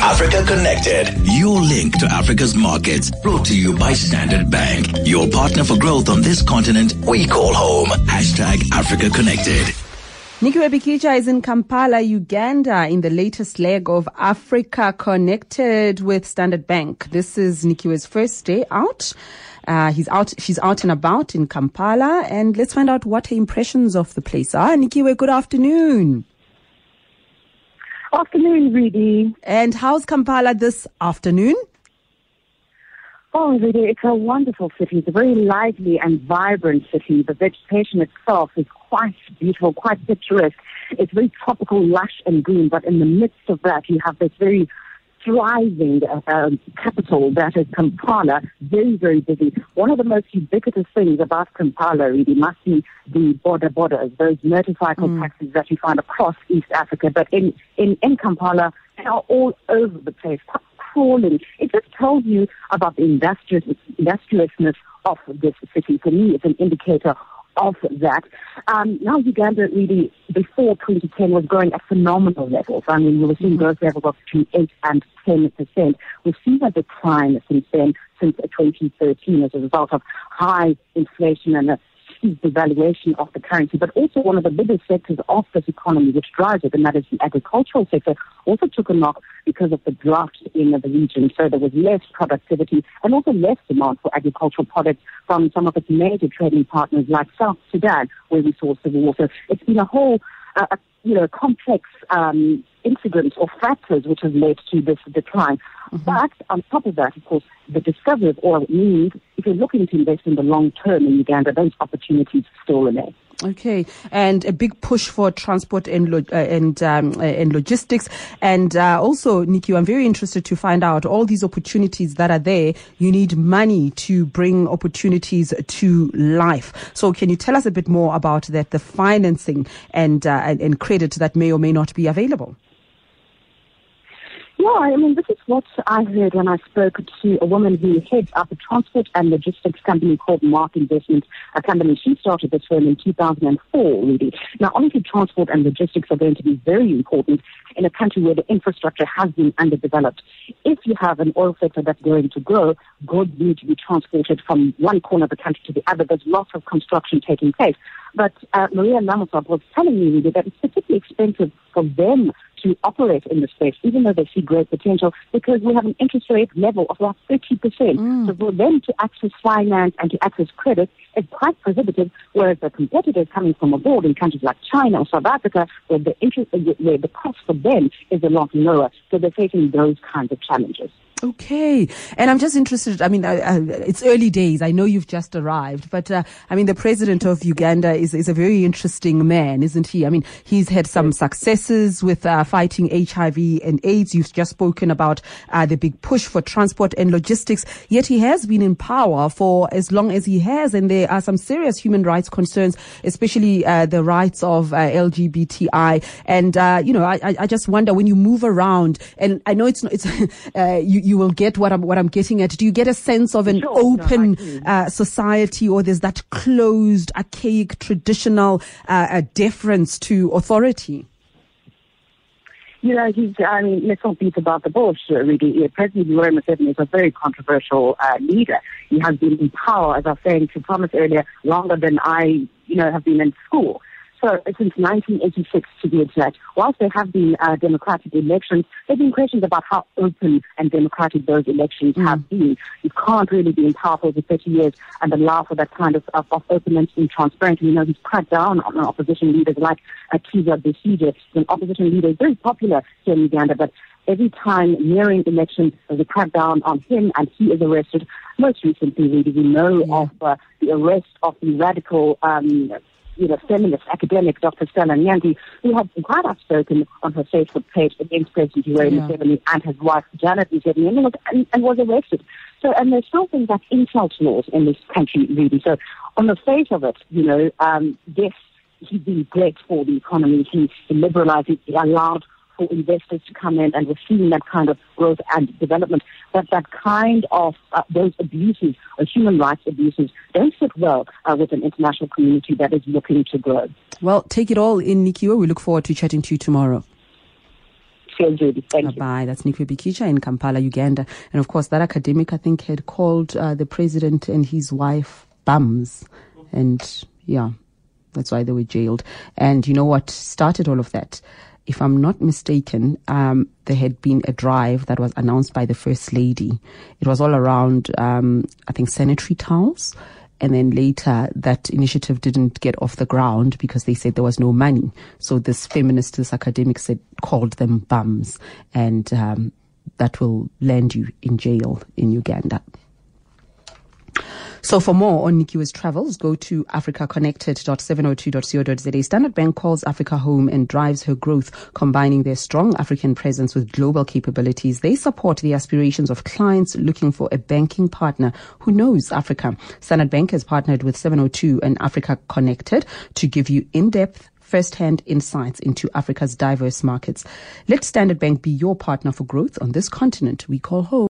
Africa Connected, your link to Africa's markets. Brought to you by Standard Bank, your partner for growth on this continent we call home. Hashtag Africa Connected. Nikiwe Bikicha is in Kampala, Uganda, in the latest leg of Africa Connected with Standard Bank. This is Nikiwe's first day out. She's out and about in Kampala, and let's find out what her impressions of the place are. Nikiwe, good afternoon. Afternoon, Rudy. And how's Kampala this afternoon? Oh, Rudy, it's a wonderful city. It's a very lively and vibrant city. The vegetation itself is quite beautiful, quite picturesque. It's very tropical, lush and green, but in the midst of that, you have this very thriving capital that is Kampala, very, very busy. One of the most ubiquitous things about Kampala really must be the borders, those motorcycle taxis that you find across East Africa. But in Kampala, they are all over the place, quite crawling. It just tells you about the industriousness of this city. For me, it's an indicator of that. Now Uganda really, before 2010, was growing at phenomenal levels. I mean, we were seeing growth levels of between 8 and 10%. We've seen a decline since then, since 2013, as a result of high inflation and a steep devaluation of the currency. But also one of the biggest sectors of this economy, which drives it, and that is the agricultural sector, also took a knock because of the drought in the region. So there was less productivity and also less demand for agricultural products from some of its major trading partners like South Sudan, where we saw civil war. So it's been a whole complex incidents or factors which have led to this decline. But on top of that, of course, the discovery of oil means if you're looking to invest in the long term in Uganda, those opportunities still remain. Okay, and a big push for transport and logistics. And also, Nikiwe, I'm very interested to find out all these opportunities that are there. You need money to bring opportunities to life. So can you tell us a bit more about that, the financing and credit that may or may not be available? Yeah, I mean, this is what I heard when I spoke to a woman who heads up a transport and logistics company called Mark Investment, a company. She started this firm in 2004, really. Now, obviously, transport and logistics are going to be very important in a country where the infrastructure has been underdeveloped. If you have an oil sector that's going to grow, goods need to be transported from one corner of the country to the other. There's lots of construction taking place. But Maria Namathab was telling me really that it's particularly expensive for them to operate in the space, even though they see great potential, because we have an interest rate level of about 30%. So for them to access finance and to access credit is quite prohibitive, whereas the competitors coming from abroad in countries like China or South Africa, where the cost for them is a lot lower. So they're facing those kinds of challenges. Okay. And I'm just interested, I mean, it's early days. I know you've just arrived, but I mean, the president of Uganda is a very interesting man, isn't he? I mean, he's had some successes with fighting HIV and AIDS. You've just spoken about the big push for transport and logistics, yet he has been in power for as long as he has, and there are some serious human rights concerns, especially the rights of LGBTI. And, I just wonder, when you move around, and I know you will get what I'm getting at. Do you get a sense of an open society, or there's that closed, archaic, traditional deference to authority? You know, let's not beat about the bush, really. President Yoweri Museveni is a very controversial leader. He has been in power, as I was saying to Thomas earlier, longer than I, have been in school. So since 1986, to be exact, whilst there have been democratic elections, there have been questions about how open and democratic those elections have been. You can't really be in power for 30 years and allow for that kind of openness and transparency. You know, he's cracked down on opposition leaders like Kiza Besidia. An opposition leader is very popular here in Uganda, but every time nearing election, there's a crackdown on him and he is arrested. Most recently, we know of the arrest of the radical feminist academic Dr. Stella Nyandi, who had been quite outspoken on her Facebook page against President Yoweri Museveni and his wife Janet Zuma, and was arrested. So, and there's still things like insult laws in this country, really. So, on the face of it, yes, he did great for the economy. He liberalized it. He allowed for investors to come in, and we're seeing that kind of growth and development. But that kind of those abuses, human rights abuses, don't sit well with an international community that is looking to grow. Well, take it all in, Nikiwe. We look forward to chatting to you tomorrow. surgery. Thank you. Bye. That's Nikiwe Bikicha in Kampala, Uganda. And of course, that academic, I think, had called the president and his wife bums. And yeah, that's why they were jailed. And you know what started all of that? If I'm not mistaken, there had been a drive that was announced by the First Lady. It was all around, I think, sanitary towels. And then later, that initiative didn't get off the ground because they said there was no money. So this feminist, this academic said, called them bums. And that will land you in jail in Uganda. So for more on Nikiwe's travels, go to africaconnected.702.co.za. Standard Bank calls Africa home and drives her growth, combining their strong African presence with global capabilities. They support the aspirations of clients looking for a banking partner who knows Africa. Standard Bank has partnered with 702 and Africa Connected to give you in-depth, first-hand insights into Africa's diverse markets. Let Standard Bank be your partner for growth on this continent we call home.